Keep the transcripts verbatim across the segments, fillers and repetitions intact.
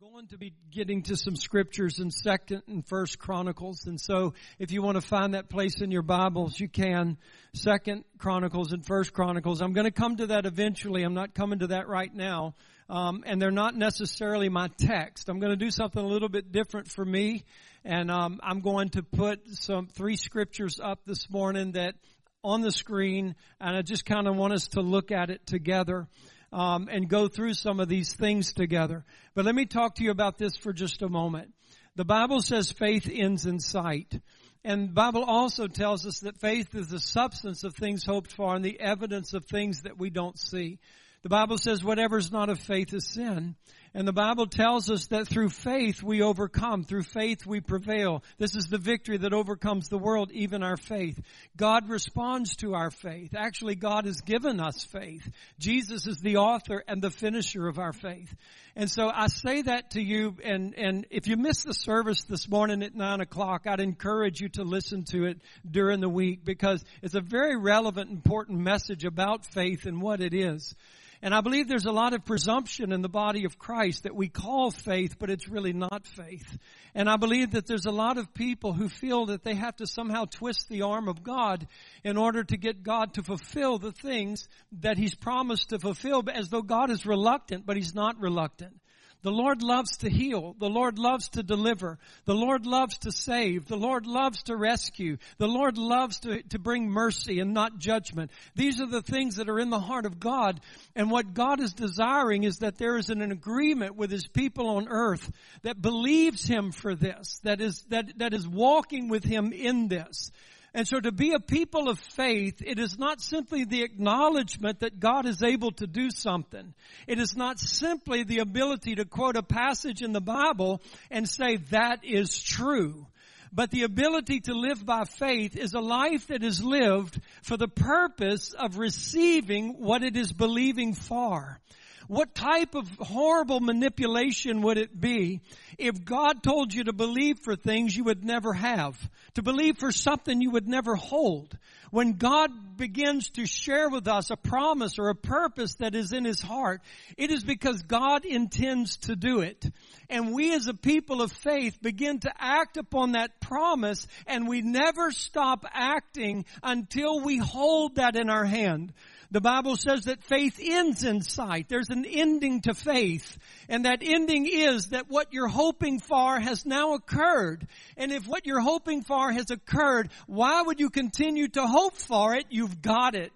going to be getting to some scriptures in Second and First Chronicles, and so if you want to find that place in your Bibles, you can. Second Chronicles and First Chronicles. I'm going to come to that eventually. I'm not coming to that right now, um, and they're not necessarily my text. I'm going to do something a little bit different for me, and um, I'm going to put some three scriptures up this morning that on the screen, and I just kind of want us to look at it together. Um, and go through some of these things together. But let me talk to you about this for just a moment. The Bible says faith ends in sight. And the Bible also tells us that faith is the substance of things hoped for and the evidence of things that we don't see. The Bible says whatever is not of faith is sin. And the Bible tells us that through faith we overcome. Through faith we prevail. This is the victory that overcomes the world, even our faith. God responds to our faith. Actually, God has given us faith. Jesus is the author and the finisher of our faith. And so I say that to you, and, and if you missed the service this morning at nine o'clock, I'd encourage you to listen to it during the week because it's a very relevant, important message about faith and what it is. And I believe there's a lot of presumption in the body of Christ that we call faith, but it's really not faith. And I believe that there's a lot of people who feel that they have to somehow twist the arm of God in order to get God to fulfill the things that He's promised to fulfill, as though God is reluctant, but He's not reluctant. The Lord loves to heal. The Lord loves to deliver. The Lord loves to save. The Lord loves to rescue. The Lord loves to, to bring mercy and not judgment. These are the things that are in the heart of God. And what God is desiring is that there is an agreement with His people on earth that believes Him for this, that is, that, that is walking with Him in this. And so to be a people of faith, it is not simply the acknowledgement that God is able to do something. It is not simply the ability to quote a passage in the Bible and say, that is true. But the ability to live by faith is a life that is lived for the purpose of receiving what it is believing for. What type of horrible manipulation would it be if God told you to believe for things you would never have, to believe for something you would never hold? When God begins to share with us a promise or a purpose that is in His heart, it is because God intends to do it. And we as a people of faith begin to act upon that promise, and we never stop acting until we hold that in our hand. The Bible says that faith ends in sight. There's an ending to faith. And that ending is that what you're hoping for has now occurred. And if what you're hoping for has occurred, why would you continue to hope for it? You've got it.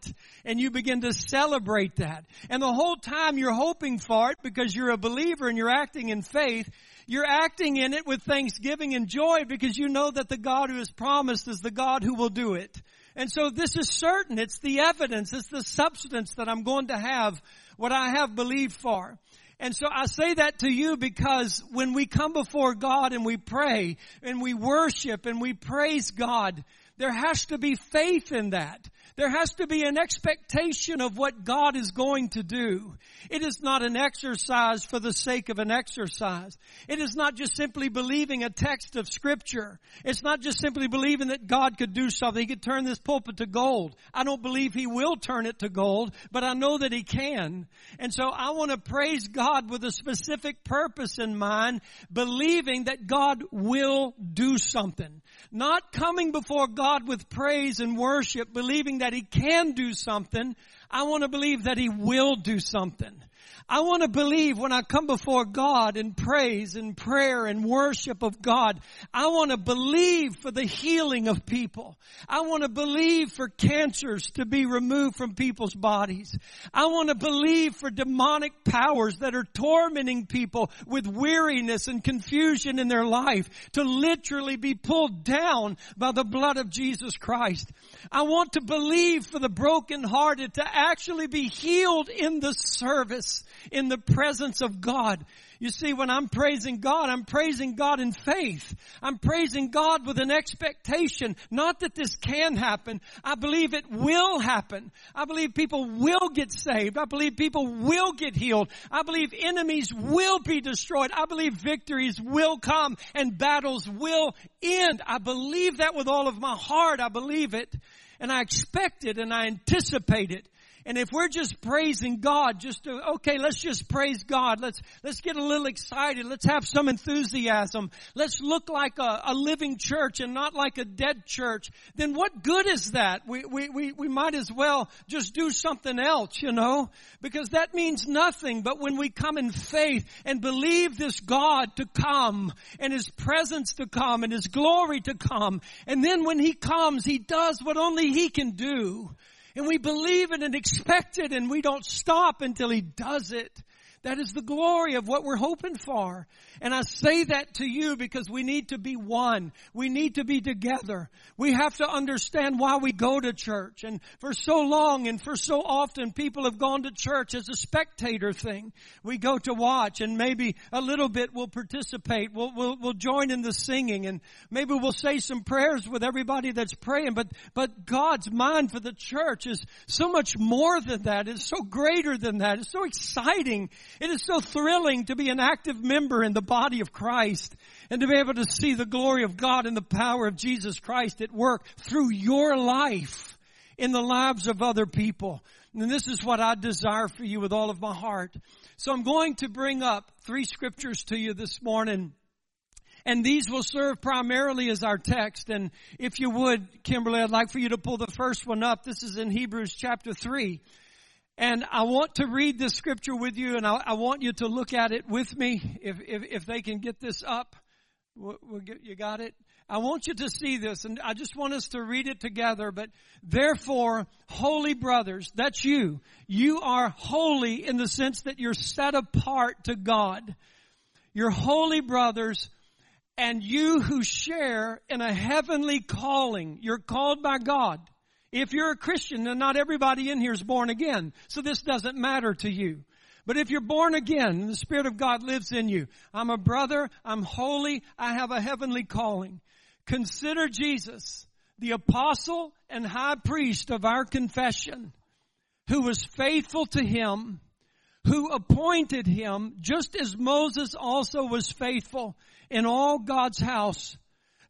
And you begin to celebrate that. And the whole time you're hoping for it, because you're a believer and you're acting in faith, you're acting in it with thanksgiving and joy because you know that the God who has promised is the God who will do it. And so this is certain. It's the evidence. It's the substance that I'm going to have what I have believed for. And so I say that to you because when we come before God and we pray and we worship and we praise God, there has to be faith in that. There has to be an expectation of what God is going to do. It is not an exercise for the sake of an exercise. It is not just simply believing a text of Scripture. It's not just simply believing that God could do something. He could turn this pulpit to gold. I don't believe He will turn it to gold, but I know that He can. And so I want to praise God with a specific purpose in mind, believing that God will do something. Not coming before God with praise and worship, believing that that He can do something. I want to believe that He will do something. I want to believe when I come before God in praise and prayer and worship of God, I want to believe for the healing of people. I want to believe for cancers to be removed from people's bodies. I want to believe for demonic powers that are tormenting people with weariness and confusion in their life to literally be pulled down by the blood of Jesus Christ. I want to believe for the brokenhearted to actually be healed in the service, in the presence of God. You see, when I'm praising God, I'm praising God in faith. I'm praising God with an expectation, not that this can happen. I believe it will happen. I believe people will get saved. I believe people will get healed. I believe enemies will be destroyed. I believe victories will come and battles will end. I believe that with all of my heart. I believe it, and I expect it, and I anticipate it. And if we're just praising God, just to, okay, let's just praise God. Let's, let's get a little excited. Let's have some enthusiasm. Let's look like a, a living church and not like a dead church. Then what good is that? We, we, we, we might as well just do something else, you know, because that means nothing. But when we come in faith and believe this God to come and His presence to come and His glory to come, and then when He comes, He does what only He can do. And we believe it and expect it, and we don't stop until He does it. That is the glory of what we're hoping for. And I say that to you because we need to be one. We need to be together. We have to understand why we go to church. And for so long and for so often, people have gone to church as a spectator thing. We go to watch, and maybe a little bit we'll participate. We'll, we'll, we'll join in the singing, and maybe we'll say some prayers with everybody that's praying. But, but God's mind for the church is so much more than that. It's so greater than that. It's so exciting. It is so thrilling to be an active member in the body of Christ and to be able to see the glory of God and the power of Jesus Christ at work through your life in the lives of other people. And this is what I desire for you with all of my heart. So I'm going to bring up three scriptures to you this morning. And these will serve primarily as our text. And if you would, Kimberly, I'd like for you to pull the first one up. This is in Hebrews chapter three. And I want to read this scripture with you, and I, I want you to look at it with me. If if, if they can get this up, we'll, we'll get, you got it? I want you to see this, and I just want us to read it together. But therefore, holy brothers, that's you. You are holy in the sense that you're set apart to God. You're holy brothers, and you who share in a heavenly calling. You're called by God. If you're a Christian, then not everybody in here is born again. So this doesn't matter to you. But if you're born again, and the Spirit of God lives in you, I'm a brother, I'm holy, I have a heavenly calling. Consider Jesus, the apostle and high priest of our confession, who was faithful to Him, who appointed Him, just as Moses also was faithful in all God's house.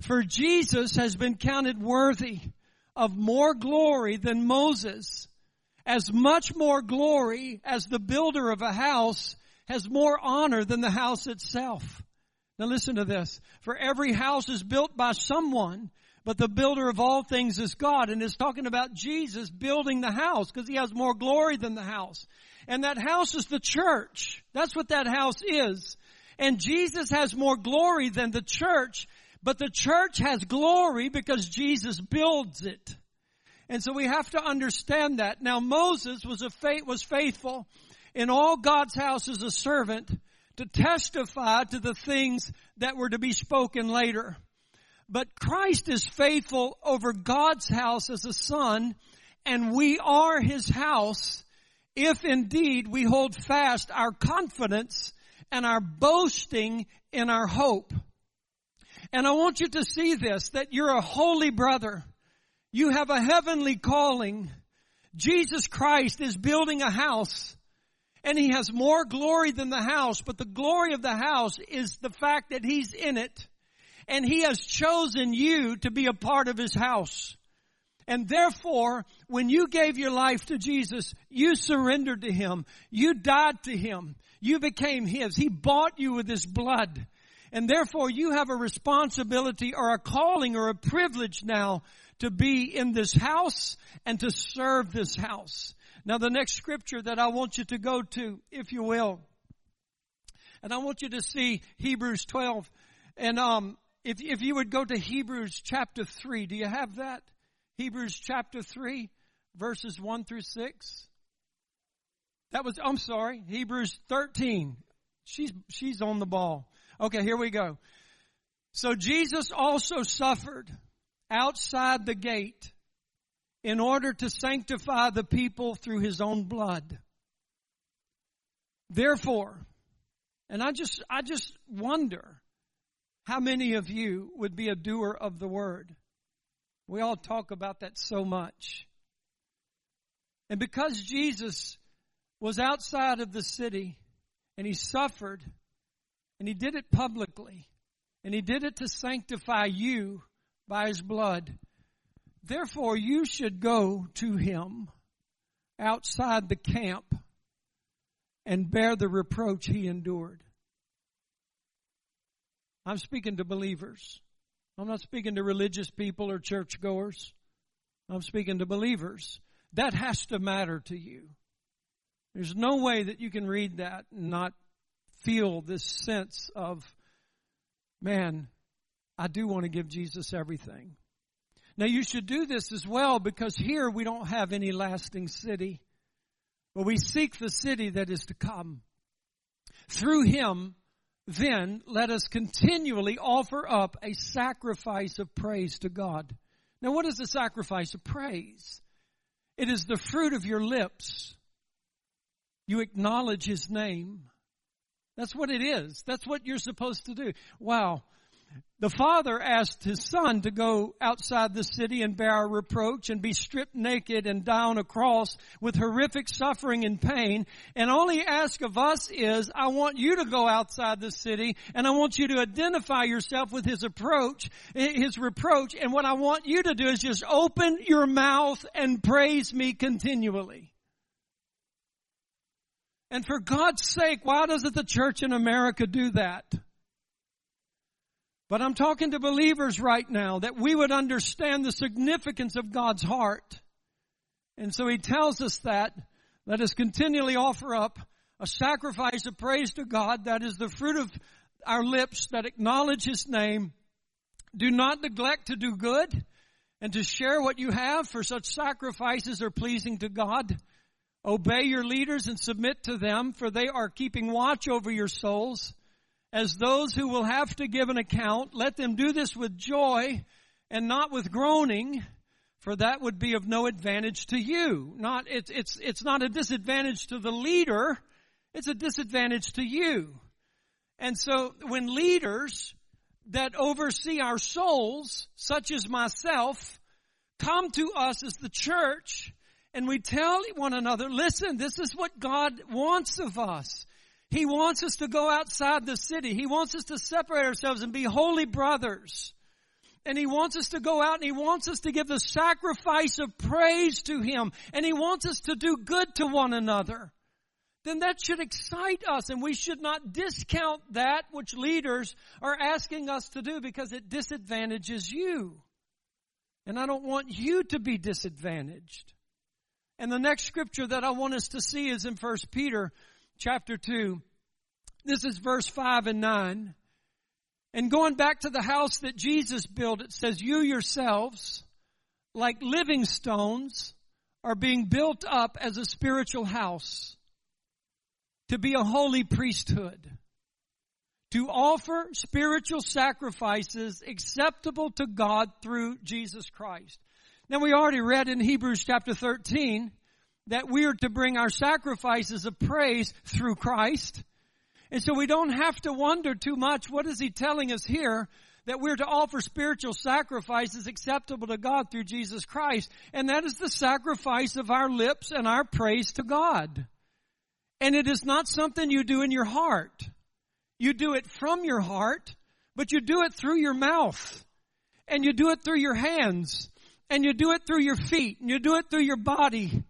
For Jesus has been counted worthy of more glory than Moses, as much more glory as the builder of a house has more honor than the house itself. Now listen to this. For every house is built by someone, but the builder of all things is God. And it's talking about Jesus building the house because He has more glory than the house. And that house is the church. That's what that house is. And Jesus has more glory than the church. But the church has glory because Jesus builds it. And so we have to understand that. Now Moses was a faith, was faithful in all God's house as a servant to testify to the things that were to be spoken later. But Christ is faithful over God's house as a son, and we are His house if indeed we hold fast our confidence and our boasting in our hope. And I want you to see this, that you're a holy brother. You have a heavenly calling. Jesus Christ is building a house, and He has more glory than the house. But the glory of the house is the fact that He's in it, and He has chosen you to be a part of His house. And therefore, when you gave your life to Jesus, you surrendered to Him. You died to Him. You became His. He bought you with His blood. And therefore, you have a responsibility or a calling or a privilege now to be in this house and to serve this house. Now, the next scripture that I want you to go to, if you will, and I want you to see Hebrews twelve. And um, if, if you would go to Hebrews chapter three, do you have that? Hebrews chapter three, verses one through six. That was, I'm sorry, Hebrews thirteen. She's, she's on the ball. Okay, here we go. So Jesus also suffered outside the gate in order to sanctify the people through His own blood. Therefore, and I just I just wonder how many of you would be a doer of the word. We all talk about that so much. And because Jesus was outside of the city and He suffered, and He did it publicly, and He did it to sanctify you by His blood, therefore you should go to Him outside the camp and bear the reproach he endured. I'm speaking to believers. I'm not speaking to religious people or churchgoers. I'm speaking to believers. That has to matter to you. There's no way that you can read that and not feel this sense of, man, I do want to give Jesus everything. Now, you should do this as well, because here we don't have any lasting city, but we seek the city that is to come. Through him, then, let us continually offer up a sacrifice of praise to God. Now, what is the sacrifice of praise? It is the fruit of your lips. You acknowledge his name. That's what it is. That's what you're supposed to do. Wow. The Father asked his Son to go outside the city and bear our reproach and be stripped naked and die on a cross with horrific suffering and pain. And all he asked of us is, I want you to go outside the city, and I want you to identify yourself with his approach, his reproach. And what I want you to do is just open your mouth and praise me continually. And for God's sake, why doesn't the church in America do that? But I'm talking to believers right now, that we would understand the significance of God's heart. And so he tells us that, let us continually offer up a sacrifice of praise to God, that is the fruit of our lips that acknowledge his name. Do not neglect to do good and to share what you have, for such sacrifices are pleasing to God. Obey your leaders and submit to them, for they are keeping watch over your souls, as those who will have to give an account. Let them do this with joy and not with groaning, for that would be of no advantage to you. Not it's it's it's not a disadvantage to the leader, it's a disadvantage to you. And so when leaders that oversee our souls, such as myself, come to us as the church, and we tell one another, listen, this is what God wants of us. He wants us to go outside the city. He wants us to separate ourselves and be holy brothers. And he wants us to go out, and he wants us to give the sacrifice of praise to him. And he wants us to do good to one another. Then that should excite us, and we should not discount that which leaders are asking us to do, because it disadvantages you. And I don't want you to be disadvantaged. And the next scripture that I want us to see is in First Peter Chapter two, this is verse five and nine. And going back to the house that Jesus built, it says, you yourselves, like living stones, are being built up as a spiritual house, to be a holy priesthood, to offer spiritual sacrifices acceptable to God through Jesus Christ. Now, we already read in Hebrews chapter thirteen, that we are to bring our sacrifices of praise through Christ. And so we don't have to wonder too much, what is he telling us here? That we're to offer spiritual sacrifices acceptable to God through Jesus Christ. And that is the sacrifice of our lips and our praise to God. And it is not something you do in your heart. You do it from your heart, but you do it through your mouth. And you do it through your hands. And you do it through your feet. And you do it through your body.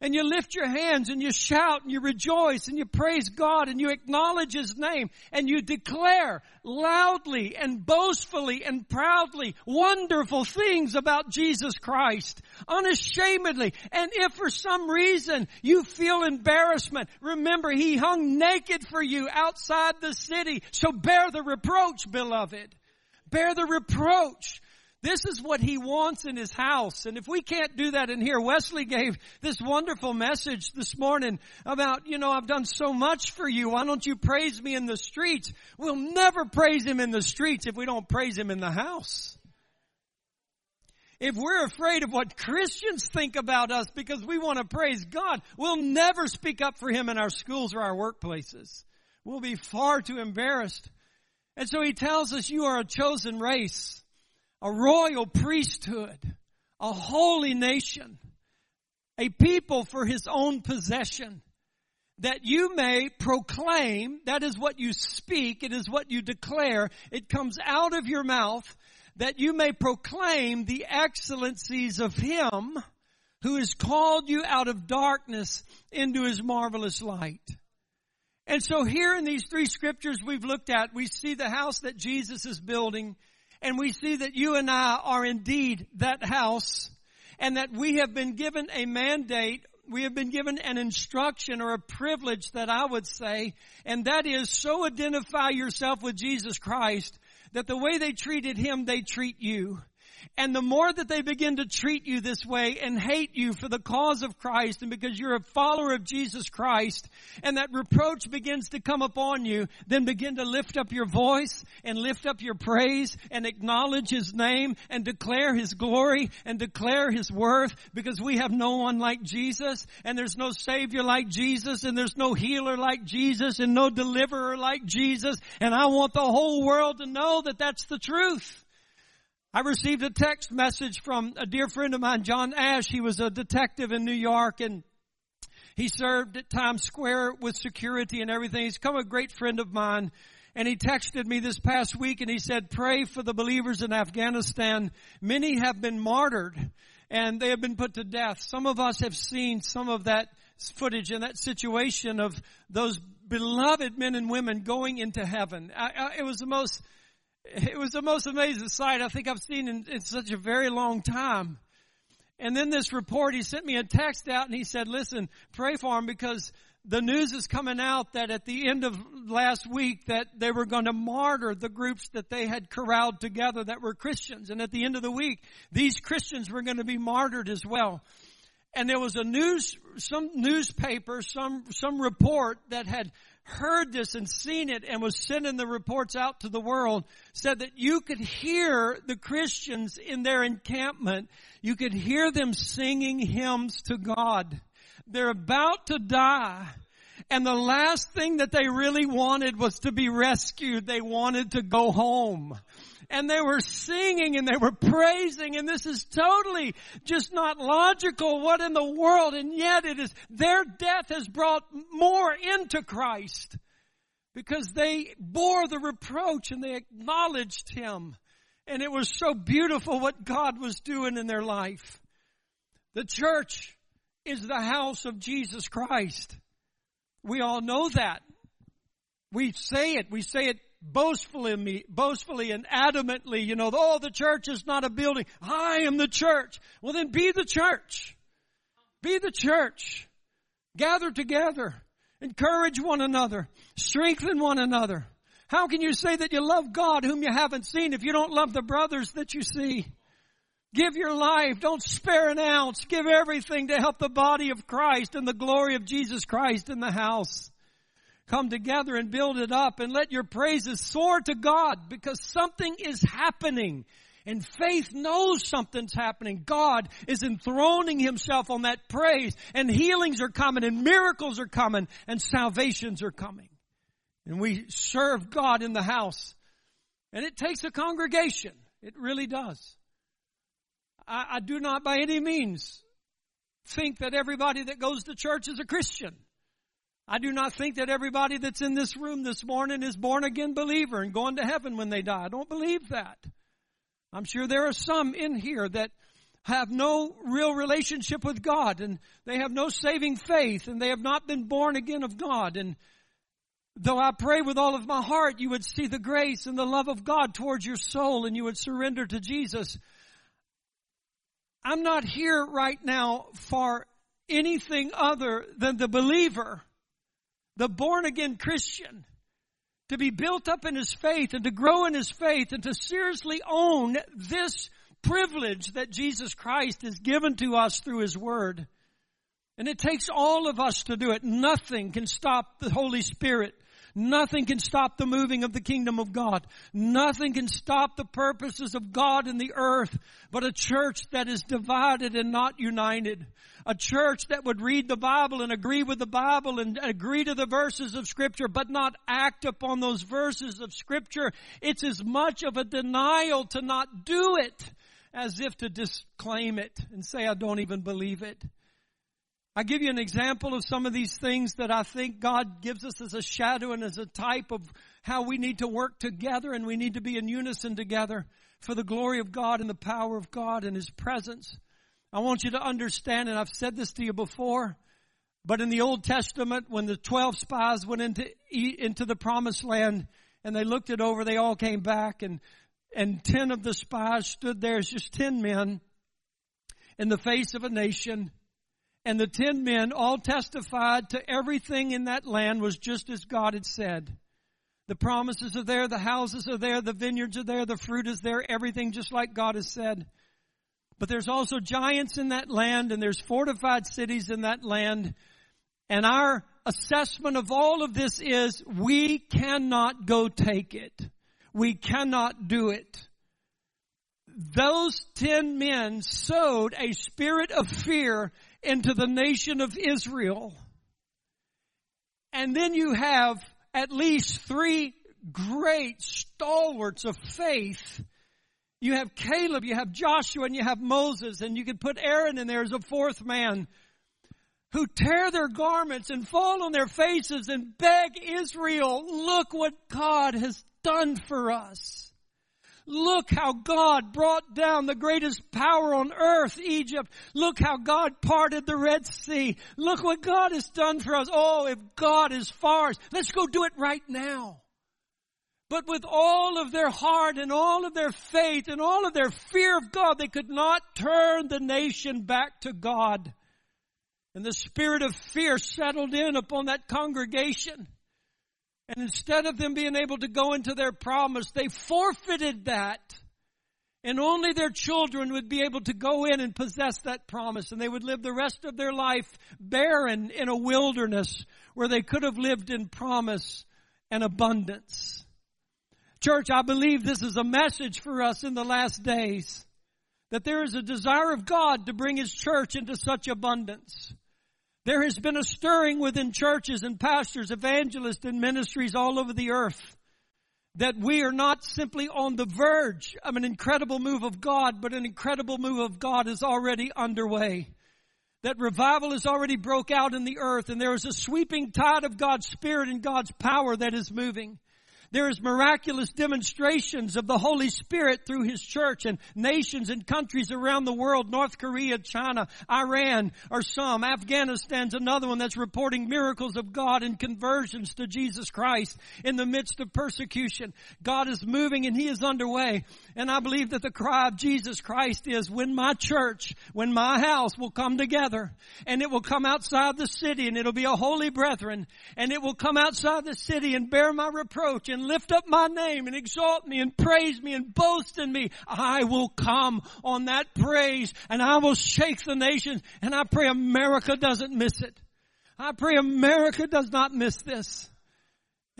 And you lift your hands and you shout and you rejoice and you praise God and you acknowledge his name and you declare loudly and boastfully and proudly wonderful things about Jesus Christ unashamedly. And if for some reason you feel embarrassment, remember he hung naked for you outside the city. So bear the reproach, beloved. Bear the reproach. This is what he wants in his house. And if we can't do that in here, Wesley gave this wonderful message this morning about, you know, I've done so much for you. Why don't you praise me in the streets? We'll never praise him in the streets if we don't praise him in the house. If we're afraid of what Christians think about us because we want to praise God, we'll never speak up for him in our schools or our workplaces. We'll be far too embarrassed. And so he tells us, you are a chosen race, a royal priesthood, a holy nation, a people for his own possession, that you may proclaim, that is what you speak, it is what you declare, it comes out of your mouth, that you may proclaim the excellencies of him who has called you out of darkness into his marvelous light. And so here in these three scriptures we've looked at, we see the house that Jesus is building, and we see that you and I are indeed that house, and that we have been given a mandate. We have been given an instruction, or a privilege that I would say, and that is, so identify yourself with Jesus Christ that the way they treated him, they treat you. And the more that they begin to treat you this way and hate you for the cause of Christ and because you're a follower of Jesus Christ, and that reproach begins to come upon you, then begin to lift up your voice and lift up your praise and acknowledge his name and declare his glory and declare his worth, because we have no one like Jesus, and there's no Savior like Jesus, and there's no healer like Jesus, and no deliverer like Jesus. And I want the whole world to know that that's the truth. I received a text message from a dear friend of mine, John Ash. He was a detective in New York, and he served at Times Square with security and everything. He's become a great friend of mine, and he texted me this past week, and he said, "Pray for the believers in Afghanistan. Many have been martyred, and they have been put to death." Some of us have seen some of that footage and that situation of those beloved men and women going into heaven. I, I, it was the most... It was the most amazing sight I think I've seen in, in such a very long time. And then this report, he sent me a text out, and he said, "Listen, pray for them, because the news is coming out that at the end of last week that they were going to martyr the groups that they had corralled together that were Christians. And at the end of the week, these Christians were going to be martyred as well." And there was a news, some newspaper, some, some report that had heard this and seen it and was sending the reports out to the world, said that you could hear the Christians in their encampment. You could hear them singing hymns to God. They're about to die, and the last thing that they really wanted was to be rescued. They wanted to go home. And they were singing and they were praising, and this is totally just not logical. What in the world? And yet it is, their death has brought more into Christ, because they bore the reproach and they acknowledged him. And it was so beautiful what God was doing in their life. The church is the house of Jesus Christ. We all know that. We say it. We say it boastfully, boastfully and adamantly, you know, "Oh, the church is not a building. I am the church." Well, then be the church. Be the church. Gather together. Encourage one another. Strengthen one another. How can you say that you love God whom you haven't seen if you don't love the brothers that you see? Give your life. Don't spare an ounce. Give everything to help the body of Christ and the glory of Jesus Christ in the house. Come together and build it up, and let your praises soar to God, because something is happening, and faith knows something's happening. God is enthroning himself on that praise, and healings are coming, and miracles are coming, and salvations are coming. And we serve God in the house, and it takes a congregation. It really does. I, I do not by any means think that everybody that goes to church is a Christian. I do not think that everybody that's in this room this morning is born again believer and going to heaven when they die. I don't believe that. I'm sure there are some in here that have no real relationship with God, and they have no saving faith, and they have not been born again of God. And though I pray with all of my heart you would see the grace and the love of God towards your soul, and you would surrender to Jesus, I'm not here right now for anything other than the believer, the born-again Christian, to be built up in his faith and to grow in his faith and to seriously own this privilege that Jesus Christ has given to us through his word. And it takes all of us to do it. Nothing can stop the Holy Spirit. Nothing can stop the moving of the kingdom of God. Nothing can stop the purposes of God in the earth, but a church that is divided and not united. A church that would read the Bible and agree with the Bible and agree to the verses of Scripture, but not act upon those verses of Scripture. It's as much of a denial to not do it as if to disclaim it and say, "I don't even believe it." I give you an example of some of these things that I think God gives us as a shadow and as a type of how we need to work together, and we need to be in unison together for the glory of God and the power of God and his presence. I want you to understand, and I've said this to you before, but in the Old Testament, when the twelve spies went into into the promised land and they looked it over, they all came back, and and ten of the spies stood there as just ten men in the face of a nation. And the ten men all testified to everything in that land was just as God had said. The promises are there, the houses are there, the vineyards are there, the fruit is there, everything just like God has said. But there's also giants in that land, and there's fortified cities in that land. And our assessment of all of this is we cannot go take it. We cannot do it. Those ten men sowed a spirit of fear into the nation of Israel. And then you have at least three great stalwarts of faith. You have Caleb, you have Joshua, and you have Moses, and you could put Aaron in there as a fourth man, who tear their garments and fall on their faces and beg Israel, look what God has done for us. Look how God brought down the greatest power on earth, Egypt. Look how God parted the Red Sea. Look what God has done for us. Oh, if God is for us, let's go do it right now. But with all of their heart and all of their faith and all of their fear of God, they could not turn the nation back to God. And the spirit of fear settled in upon that congregation. And instead of them being able to go into their promise, they forfeited that. And only their children would be able to go in and possess that promise. And they would live the rest of their life barren in a wilderness where they could have lived in promise and abundance. Church, I believe this is a message for us in the last days, that there is a desire of God to bring His church into such abundance. There has been a stirring within churches and pastors, evangelists, and ministries all over the earth that we are not simply on the verge of an incredible move of God, but an incredible move of God is already underway. That revival has already broke out in the earth, and there is a sweeping tide of God's Spirit and God's power that is moving. There is miraculous demonstrations of the Holy Spirit through His church, and nations and countries around the world, North Korea, China, Iran are some. Afghanistan's another one that's reporting miracles of God and conversions to Jesus Christ in the midst of persecution. God is moving and He is underway. And I believe that the cry of Jesus Christ is, when my church, when my house will come together, and it will come outside the city, and it'll be a holy brethren, and it will come outside the city and bear my reproach, and and lift up my name and exalt me and praise me and boast in me. I will come on that praise, and I will shake the nations. And I pray America doesn't miss it. I pray America does not miss this.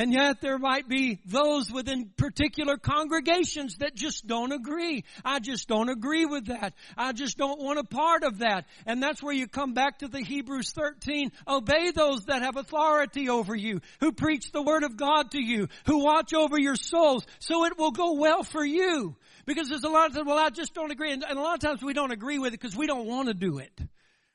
And yet there might be those within particular congregations that just don't agree. I just don't agree with that. I just don't want a part of that. And that's where you come back to the Hebrews thirteen. Obey those that have authority over you, who preach the word of God to you, who watch over your souls, so it will go well for you. Because there's a lot of times, well, I just don't agree. And a lot of times we don't agree with it because we don't want to do it.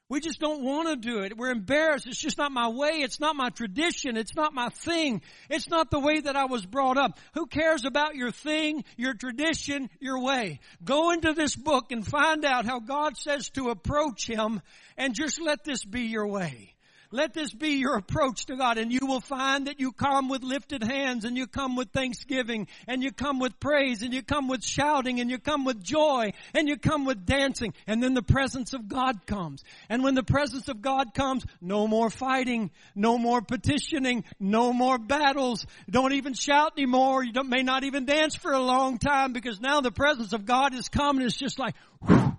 We just don't want to do it. We're embarrassed. It's just not my way. It's not my tradition. It's not my thing. It's not the way that I was brought up. Who cares about your thing, your tradition, your way? Go into this book and find out how God says to approach Him, and just let this be your way. Let this be your approach to God, and you will find that you come with lifted hands, and you come with thanksgiving, and you come with praise, and you come with shouting, and you come with joy, and you come with dancing. And then the presence of God comes. And when the presence of God comes, no more fighting, no more petitioning, no more battles. Don't even shout anymore. You don't, may not even dance for a long time, because now the presence of God is coming. It's just like, whew,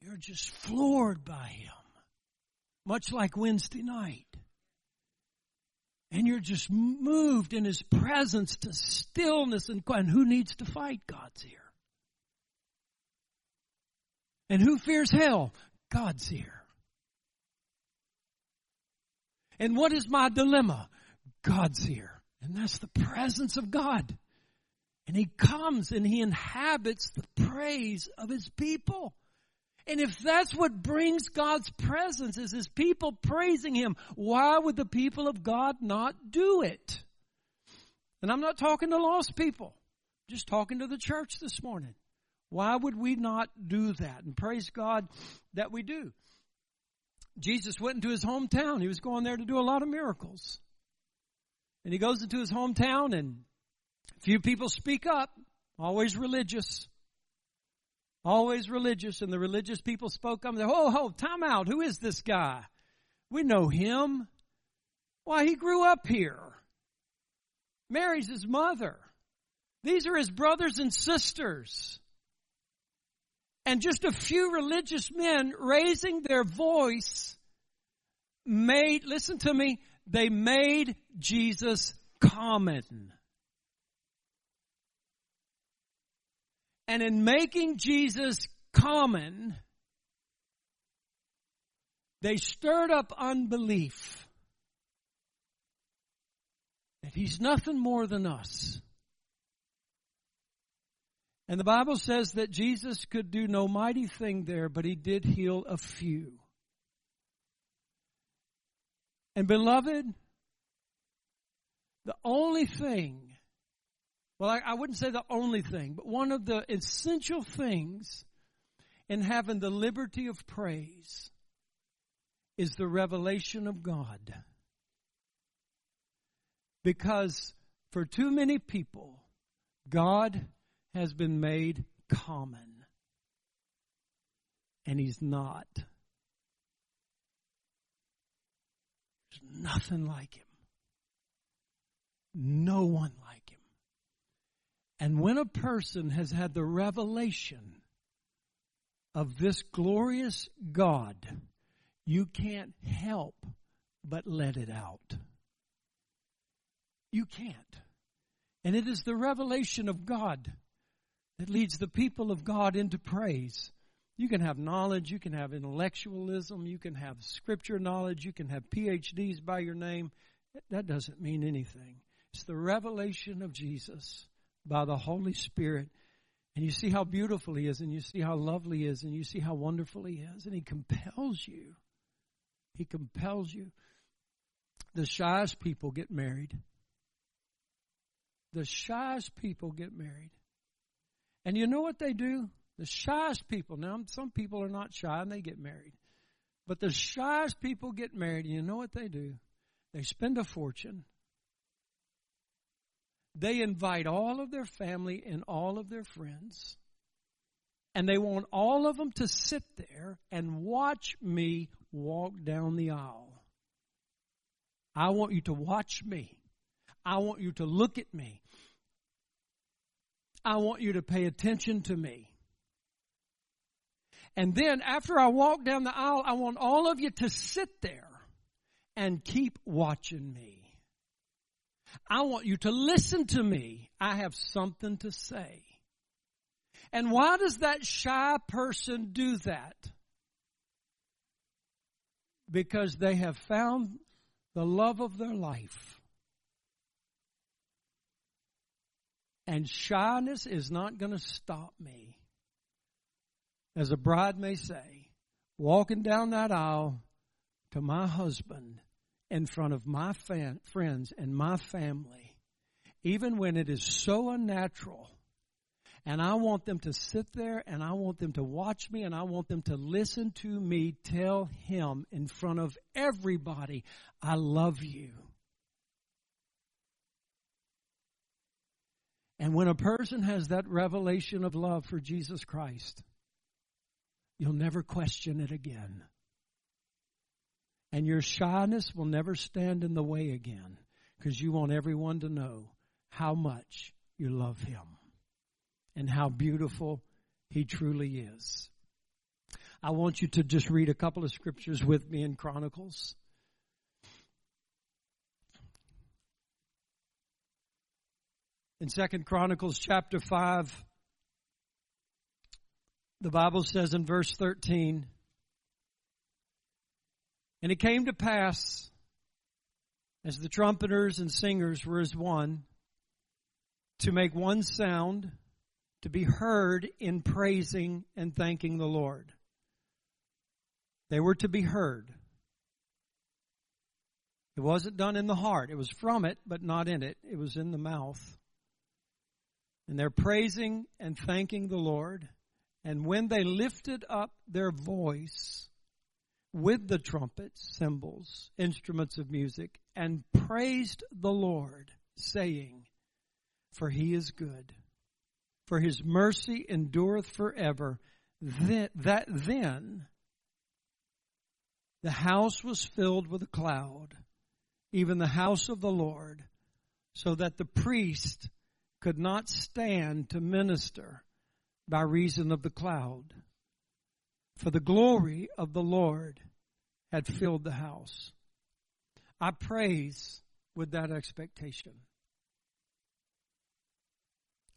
you're just floored by Him. Much like Wednesday night. And you're just moved in His presence to stillness and quiet. And who needs to fight? God's here. And who fears hell? God's here. And what is my dilemma? God's here. And that's the presence of God. And He comes and He inhabits the praise of His people. And if that's what brings God's presence, is His people praising Him, why would the people of God not do it? And I'm not talking to lost people. I'm just talking to the church this morning. Why would we not do that? And praise God that we do. Jesus went into his hometown. He was going there to do a lot of miracles. And he goes into his hometown, and few people speak up. Always religious. Always religious. And the religious people spoke up. They, oh, oh, time out. Who is this guy? We know him. Why, he grew up here. Mary's his mother. These are his brothers and sisters. And just a few religious men raising their voice made, listen to me, they made Jesus common. And in making Jesus common, they stirred up unbelief that he's nothing more than us. And the Bible says that Jesus could do no mighty thing there, but he did heal a few. And beloved, the only thing, well, I, I wouldn't say the only thing, but one of the essential things in having the liberty of praise is the revelation of God. Because for too many people, God has been made common. And he's not. There's nothing like him. No one like him. And when a person has had the revelation of this glorious God, you can't help but let it out. You can't. And it is the revelation of God that leads the people of God into praise. You can have knowledge. You can have intellectualism. You can have scripture knowledge. You can have P H Ds by your name. That doesn't mean anything. It's the revelation of Jesus by the Holy Spirit. And you see how beautiful he is. And you see how lovely he is. And you see how wonderful he is. And he compels you. He compels you. The shyest people get married. The shyest people get married. And you know what they do? The shyest people. Now, some people are not shy and they get married. But the shyest people get married, and you know what they do? They spend a fortune. They invite all of their family and all of their friends. And they want all of them to sit there and watch me walk down the aisle. I want you to watch me. I want you to look at me. I want you to pay attention to me. And then after I walk down the aisle, I want all of you to sit there and keep watching me. I want you to listen to me. I have something to say. And why does that shy person do that? Because they have found the love of their life. And shyness is not going to stop me. As a bride may say, walking down that aisle to my husband in front of my fan, friends and my family, even when it is so unnatural, and I want them to sit there and I want them to watch me and I want them to listen to me tell him in front of everybody, I love you. And when a person has that revelation of love for Jesus Christ, you'll never question it again. And your shyness will never stand in the way again, because you want everyone to know how much you love him and how beautiful he truly is. I want you to just read a couple of scriptures with me in Chronicles. In Second Chronicles chapter five, the Bible says in verse thirteen, and it came to pass, as the trumpeters and singers were as one, to make one sound, to be heard in praising and thanking the Lord. They were to be heard. It wasn't done in the heart. It was from it, but not in it. It was in the mouth. And they're praising and thanking the Lord. And when they lifted up their voice with the trumpets, cymbals, instruments of music, and praised the Lord, saying, "For he is good, for his mercy endureth forever," that, that then the house was filled with a cloud, even the house of the Lord, so that the priest could not stand to minister by reason of the cloud. For the glory of the Lord had filled the house. I praise with that expectation.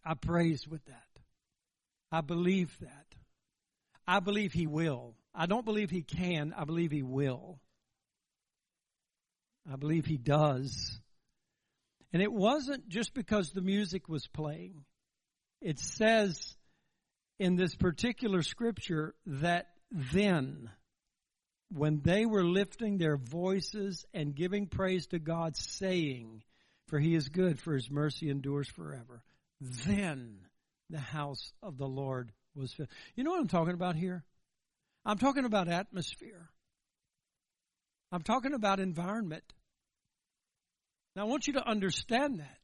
I praise with that. I believe that. I believe he will. I don't believe he can. I believe he will. I believe he does. And it wasn't just because the music was playing. It says in this particular scripture that then, when they were lifting their voices and giving praise to God, saying, "For he is good, for his mercy endures forever," then the house of the Lord was filled. You know what I'm talking about here? I'm talking about atmosphere. I'm talking about environment. Now, I want you to understand that.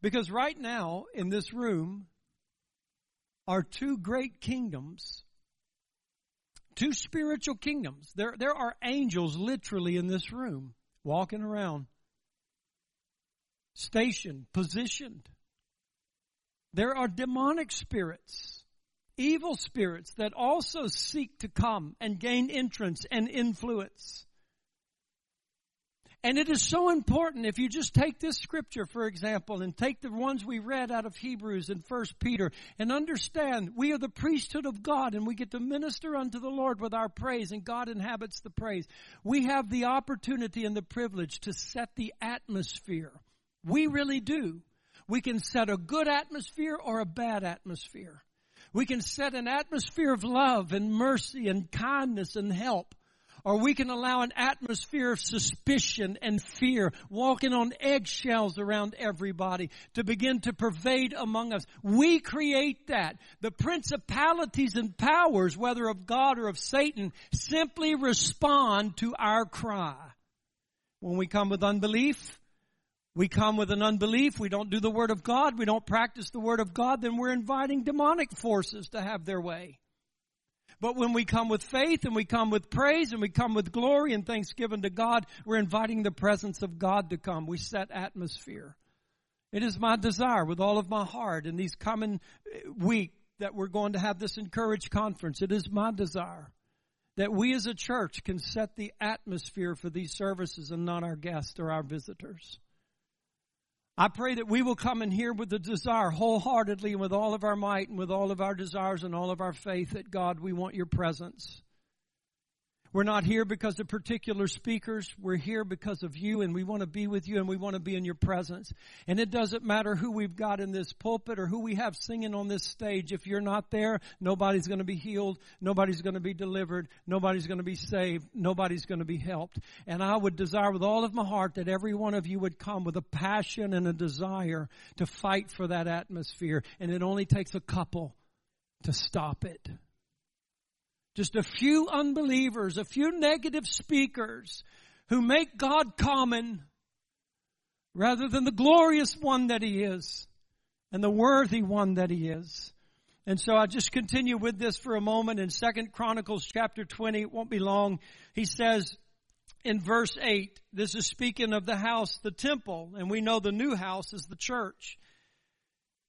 Because right now, in this room, are two great kingdoms, two spiritual kingdoms. There, there are angels literally in this room, walking around, stationed, positioned. There are demonic spirits, evil spirits that also seek to come and gain entrance and influence. And it is so important, if you just take this scripture, for example, and take the ones we read out of Hebrews and First Peter, and understand we are the priesthood of God, and we get to minister unto the Lord with our praise, and God inhabits the praise. We have the opportunity and the privilege to set the atmosphere. We really do. We can set a good atmosphere or a bad atmosphere. We can set an atmosphere of love and mercy and kindness and help. Or we can allow an atmosphere of suspicion and fear, walking on eggshells around everybody, to begin to pervade among us. We create that. The principalities and powers, whether of God or of Satan, simply respond to our cry. When we come with unbelief, we come with an unbelief, we don't do the Word of God, we don't practice the Word of God, then we're inviting demonic forces to have their way. But when we come with faith and we come with praise and we come with glory and thanksgiving to God, we're inviting the presence of God to come. We set atmosphere. It is my desire with all of my heart in these coming week that we're going to have this Encourage Conference. It is my desire that we as a church can set the atmosphere for these services and not our guests or our visitors. I pray that we will come in here with the desire wholeheartedly and with all of our might and with all of our desires and all of our faith that, God, we want your presence. We're not here because of particular speakers. We're here because of you, and we want to be with you, and we want to be in your presence. And it doesn't matter who we've got in this pulpit or who we have singing on this stage. If you're not there, nobody's going to be healed. Nobody's going to be delivered. Nobody's going to be saved. Nobody's going to be helped. And I would desire with all of my heart that every one of you would come with a passion and a desire to fight for that atmosphere. And it only takes a couple to stop it. Just a few unbelievers, a few negative speakers who make God common rather than the glorious one that he is and the worthy one that he is. And so I just continue with this for a moment in Second Chronicles chapter twenty. It won't be long. He says in verse eight, this is speaking of the house, the temple, and we know the new house is the church.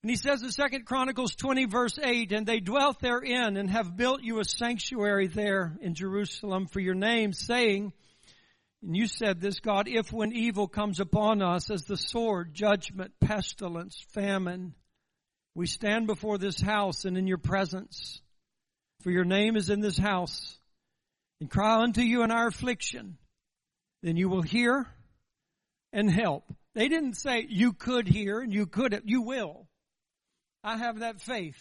And he says in Second Chronicles twenty verse eight, "And they dwelt therein and have built you a sanctuary there in Jerusalem for your name, saying," and you said this, God, "if when evil comes upon us as the sword, judgment, pestilence, famine, we stand before this house and in your presence, for your name is in this house, and cry unto you in our affliction, then you will hear and help." They didn't say you could hear and you could, you will. I have that faith.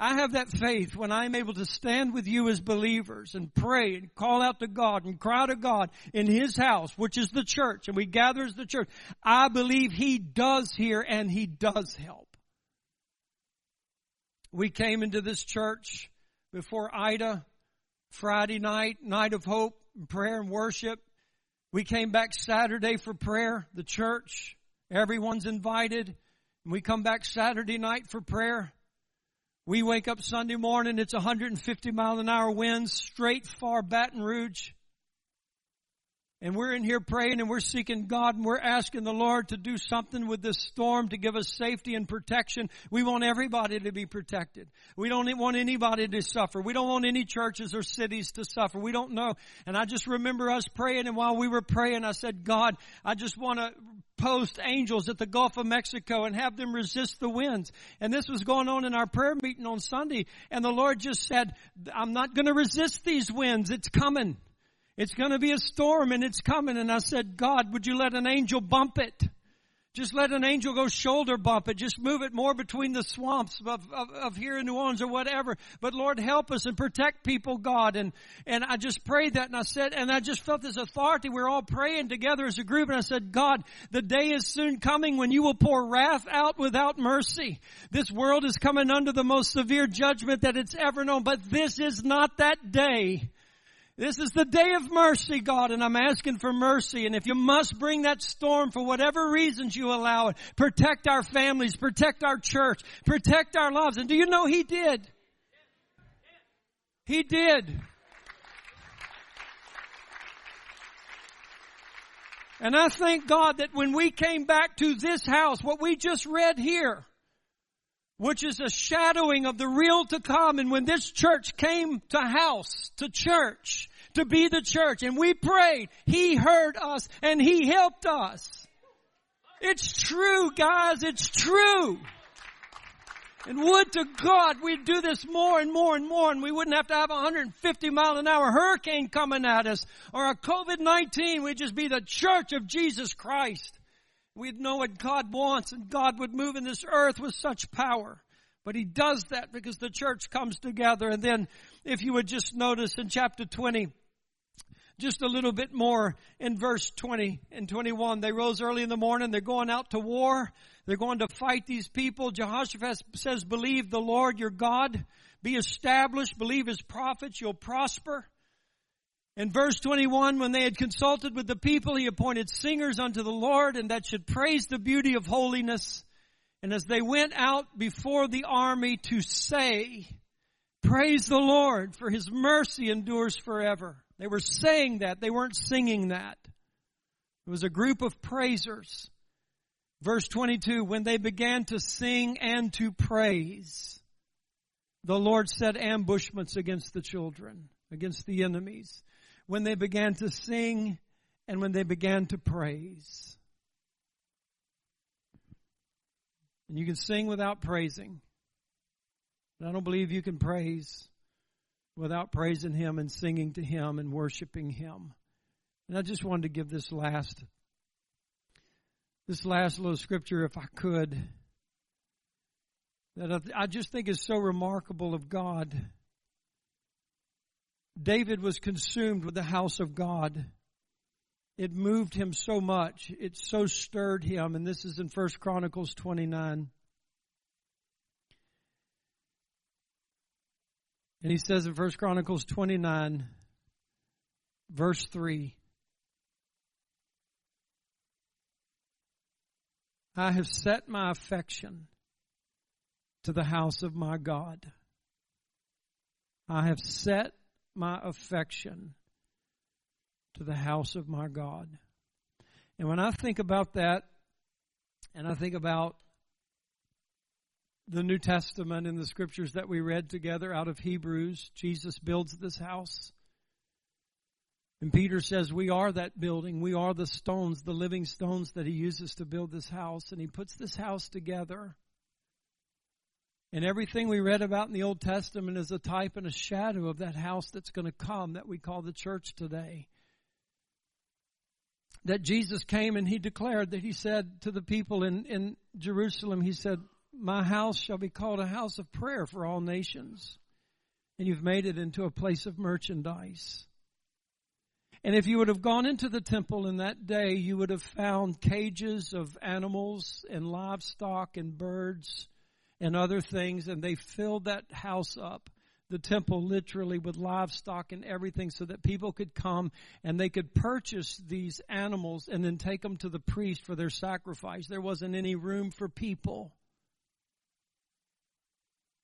I have that faith when I'm able to stand with you as believers and pray and call out to God and cry to God in his house, which is the church, and we gather as the church. I believe he does hear and he does help. We came into this church before Ida, Friday night, night of hope, and prayer and worship. We came back Saturday for prayer, the church. Everyone's invited. And we come back Saturday night for prayer. We wake up Sunday morning, it's one hundred fifty mile an hour winds, straight far Baton Rouge. And we're in here praying and we're seeking God and we're asking the Lord to do something with this storm to give us safety and protection. We want everybody to be protected. We don't want anybody to suffer. We don't want any churches or cities to suffer. We don't know. And I just remember us praying, and while we were praying, I said, God, I just want to post angels at the Gulf of Mexico and have them resist the winds. And this was going on in our prayer meeting on Sunday. And the Lord just said, I'm not going to resist these winds. It's coming. It's going to be a storm and it's coming. And I said, God, would you let an angel bump it? Just let an angel go shoulder bump it. Just move it more between the swamps of, of, of here in New Orleans or whatever. But Lord, help us and protect people, God. And, and I just prayed that, and I said, and I just felt this authority. We're all praying together as a group. And I said, God, the day is soon coming when you will pour wrath out without mercy. This world is coming under the most severe judgment that it's ever known. But this is not that day. This is the day of mercy, God, and I'm asking for mercy. And if you must bring that storm for whatever reasons you allow it, protect our families, protect our church, protect our lives. And do you know He did? He did. And I thank God that when we came back to this house, what we just read here, which is a shadowing of the real to come. And when this church came to house, to church, to be the church, and we prayed, He heard us and He helped us. It's true, guys. It's true. And would to God we'd do this more and more and more, and we wouldn't have to have a one hundred fifty mile an hour hurricane coming at us or a covid nineteen. We'd just be the church of Jesus Christ. We'd know what God wants, and God would move in this earth with such power. But He does that because the church comes together. And then if you would just notice in chapter twenty, just a little bit more in verse twenty and twenty-one, they rose early in the morning. They're going out to war. They're going to fight these people. Jehoshaphat says, believe the Lord your God. Be established. Believe His prophets. You'll prosper. In verse twenty-one, when they had consulted with the people, He appointed singers unto the Lord, and that should praise the beauty of holiness. And as they went out before the army to say, praise the Lord, for His mercy endures forever. They were saying that. They weren't singing that. It was a group of praisers. Verse twenty-two, when they began to sing and to praise, the Lord set ambushments against the children, against the enemies. When they began to sing and when they began to praise. And you can sing without praising. But I don't believe you can praise without praising Him and singing to Him and worshiping Him. And I just wanted to give this last, this last little scripture, if I could, that I just think is so remarkable of God. David was consumed with the house of God. It moved him so much. It so stirred him. And this is in First Chronicles twenty-nine. And he says in First Chronicles twenty-nine, verse three, I have set my affection to the house of my God. I have set my affection to the house of my God. And when I think about that, and I think about the New Testament and the scriptures that we read together out of Hebrews, Jesus builds this house. And Peter says, we are that building. We are the stones, the living stones that He uses to build this house. And He puts this house together. And everything we read about in the Old Testament is a type and a shadow of that house that's going to come that we call the church today. That Jesus came and He declared that He said to the people in, in Jerusalem, He said, my house shall be called a house of prayer for all nations. And you've made it into a place of merchandise. And if you would have gone into the temple in that day, you would have found cages of animals and livestock and birds and other things, and they filled that house up, the temple, literally with livestock and everything, so that people could come and they could purchase these animals and then take them to the priest for their sacrifice. There wasn't any room for people.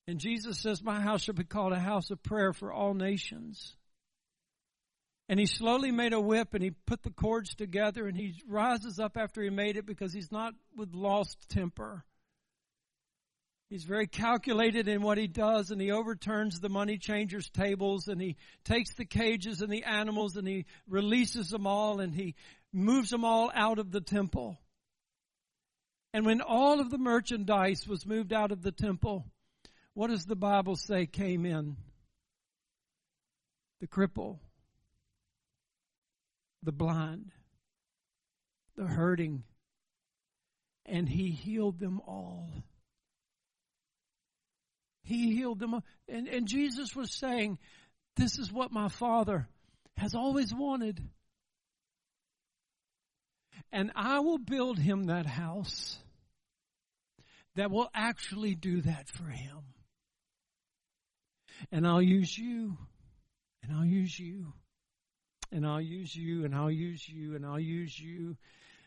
And Jesus says, my house shall be called a house of prayer for all nations. And he slowly made a whip and he put the cords together and he rises up after he made it, because he's not with lost temper. He's very calculated in what he does, and he overturns the money changers' tables, and he takes the cages and the animals and he releases them all, and he moves them all out of the temple. And when all of the merchandise was moved out of the temple, what does the Bible say came in? The cripple, the blind, the hurting, and he healed them all. He healed them all. And, and Jesus was saying, this is what my Father has always wanted. And I will build him that house that will actually do that for him. And I'll use you, and I'll use you, and I'll use you, and I'll use you, and I'll use you.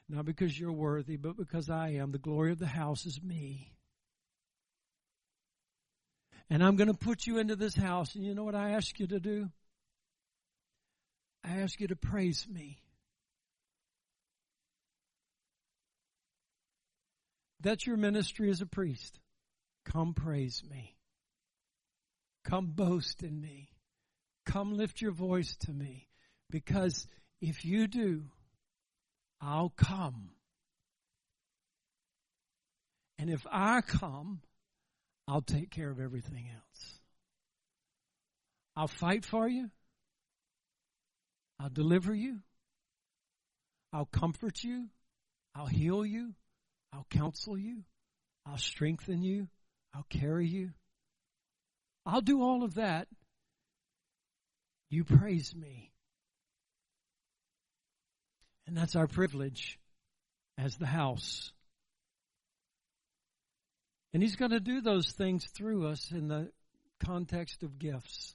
Not because you're worthy, but because I am. The glory of the house is me. And I'm going to put you into this house. And you know what I ask you to do? I ask you to praise me. That's your ministry as a priest. Come praise me. Come boast in me. Come lift your voice to me. Because if you do, I'll come. And if I come, I'll take care of everything else. I'll fight for you. I'll deliver you. I'll comfort you. I'll heal you. I'll counsel you. I'll strengthen you. I'll carry you. I'll do all of that. You praise me. And that's our privilege as the house. And he's going to do those things through us in the context of gifts.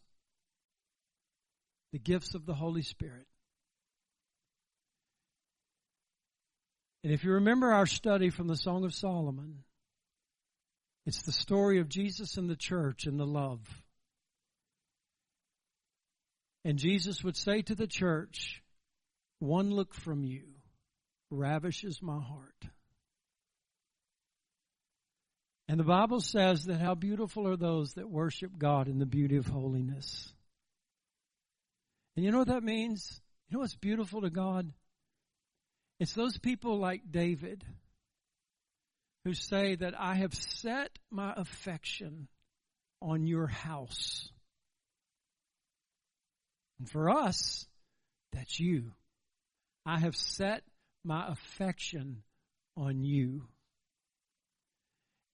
The gifts of the Holy Spirit. And if you remember our study from the Song of Solomon, it's the story of Jesus and the church and the love. And Jesus would say to the church, one look from you ravishes my heart. And the Bible says that how beautiful are those that worship God in the beauty of holiness. And you know what that means? You know what's beautiful to God? It's those people like David who say that I have set my affection on your house. And for us, that's you. I have set my affection on you.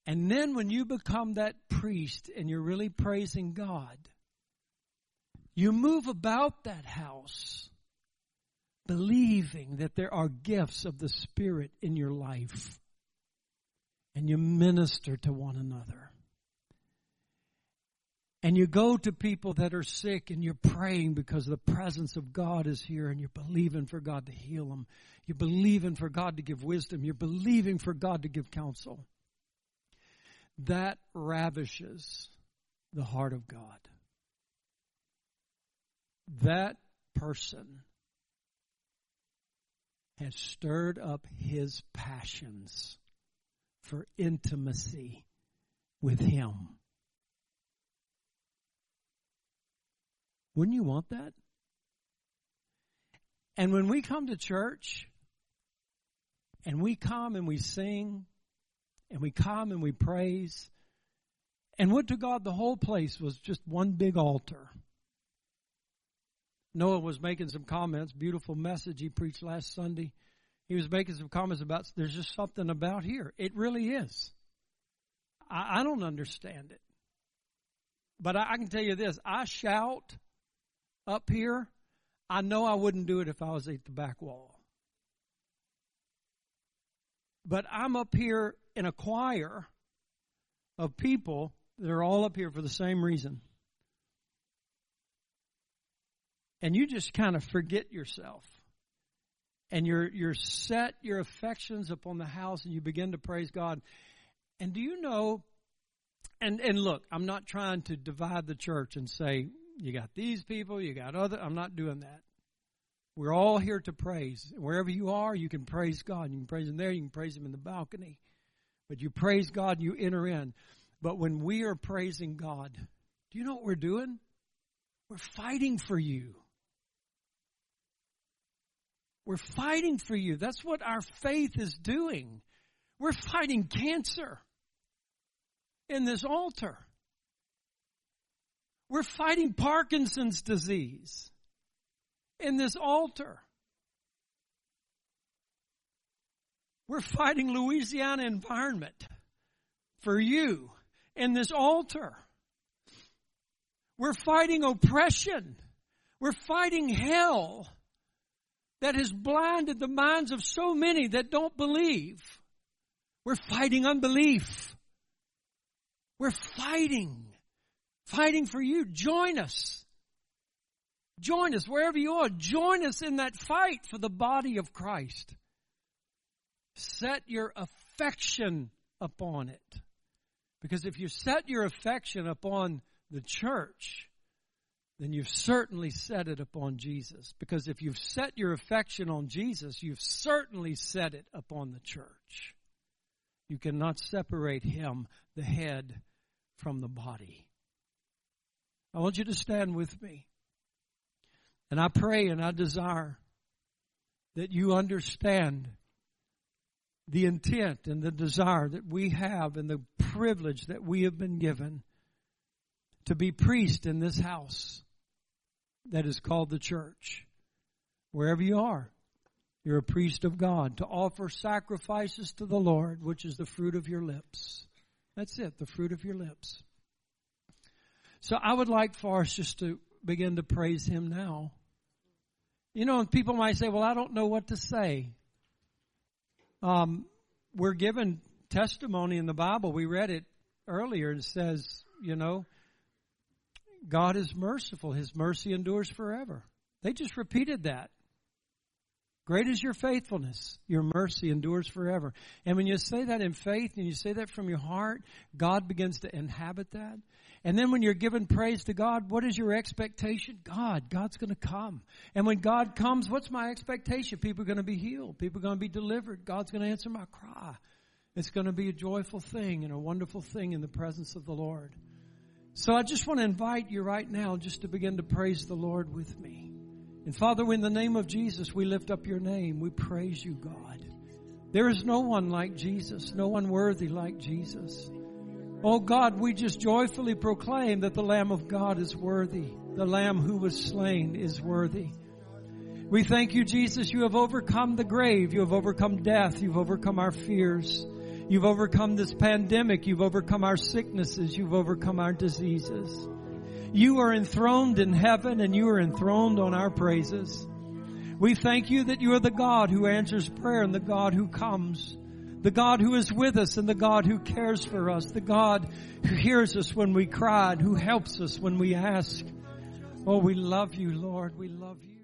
And then when you become that priest and you're really praising God, you move about that house believing that there are gifts of the Spirit in your life. And you minister to one another. And you go to people that are sick and you're praying because the presence of God is here, and you're believing for God to heal them. You're believing for God to give wisdom. You're believing for God to give counsel. That ravishes the heart of God. That person has stirred up his passions for intimacy with him. Wouldn't you want that? And when we come to church, and we come and we sing, and we come and we praise. And would to God the whole place was just one big altar. Noah was making some comments. Beautiful message he preached last Sunday. He was making some comments about there's just something about here. It really is. I, I don't understand it. But I, I can tell you this. I shout up here. I know I wouldn't do it if I was at the back wall. But I'm up here in a choir, of people that are all up here for the same reason. And you just kind of forget yourself. And you're, you're set your affections upon the house, and you begin to praise God. And do you know, and, and look, I'm not trying to divide the church and say, you got these people, you got other. I'm not doing that. We're all here to praise. Wherever you are, you can praise God. You can praise Him there. You can praise Him in the balcony. But you praise God, you enter in. But when we are praising God, do you know what we're doing? We're fighting for you. We're fighting for you. That's what our faith is doing. We're fighting cancer in this altar. We're fighting Parkinson's disease in this altar. We're fighting Louisiana environment for you in this altar. We're fighting oppression. We're fighting hell that has blinded the minds of so many that don't believe. We're fighting unbelief. We're fighting. Fighting for you. Join us. Join us wherever you are. Join us in that fight for the body of Christ. Set your affection upon it. Because if you set your affection upon the church, then you've certainly set it upon Jesus. Because if you've set your affection on Jesus, you've certainly set it upon the church. You cannot separate Him, the head, from the body. I want you to stand with me. And I pray and I desire that you understand the intent and the desire that we have and the privilege that we have been given to be priest in this house that is called the church. Wherever you are, you're a priest of God, to offer sacrifices to the Lord, which is the fruit of your lips. That's it, the fruit of your lips. So I would like for us just to begin to praise Him now. You know, and people might say, well, I don't know what to say. Um, we're given testimony in the Bible. We read it earlier. It says, you know, God is merciful. His mercy endures forever. They just repeated that. Great is your faithfulness. Your mercy endures forever. And when you say that in faith and you say that from your heart, God begins to inhabit that. And then when you're giving praise to God, what is your expectation? God. God's going to come. And when God comes, what's my expectation? People are going to be healed. People are going to be delivered. God's going to answer my cry. It's going to be a joyful thing and a wonderful thing in the presence of the Lord. So I just want to invite you right now just to begin to praise the Lord with me. And Father, in the name of Jesus, we lift up your name. We praise you, God. There is no one like Jesus, no one worthy like Jesus. Oh God, we just joyfully proclaim that the Lamb of God is worthy. The Lamb who was slain is worthy. We thank you, Jesus. You have overcome the grave. You have overcome death. You've overcome our fears. You've overcome this pandemic. You've overcome our sicknesses. You've overcome our diseases. You are enthroned in heaven, and you are enthroned on our praises. We thank you that you are the God who answers prayer and the God who comes, the God who is with us and the God who cares for us, the God who hears us when we cry and who helps us when we ask. Oh, we love you, Lord. We love you.